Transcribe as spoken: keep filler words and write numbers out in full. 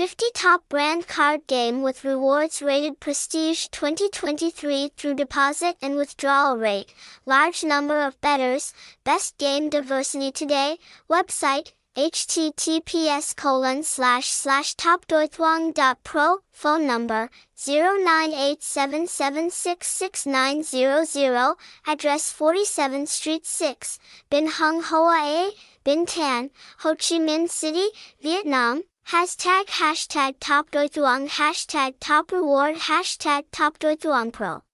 fifty top brand card game with rewards rated prestige twenty twenty-three through deposit and withdrawal rate. Large number of bettors. Best game diversity today. Website H T T P S colon slash slash topdoithuong dot pro. Phone number zero nine eight seven seven six six nine zero zero. Address forty-seventh Street six, Bình Hưng Hoà A, Bình Tân, Ho Chi Minh City, Vietnam. Hashtag hashtag topdoithuong hashtag top reward hashtag topdoithuong pro.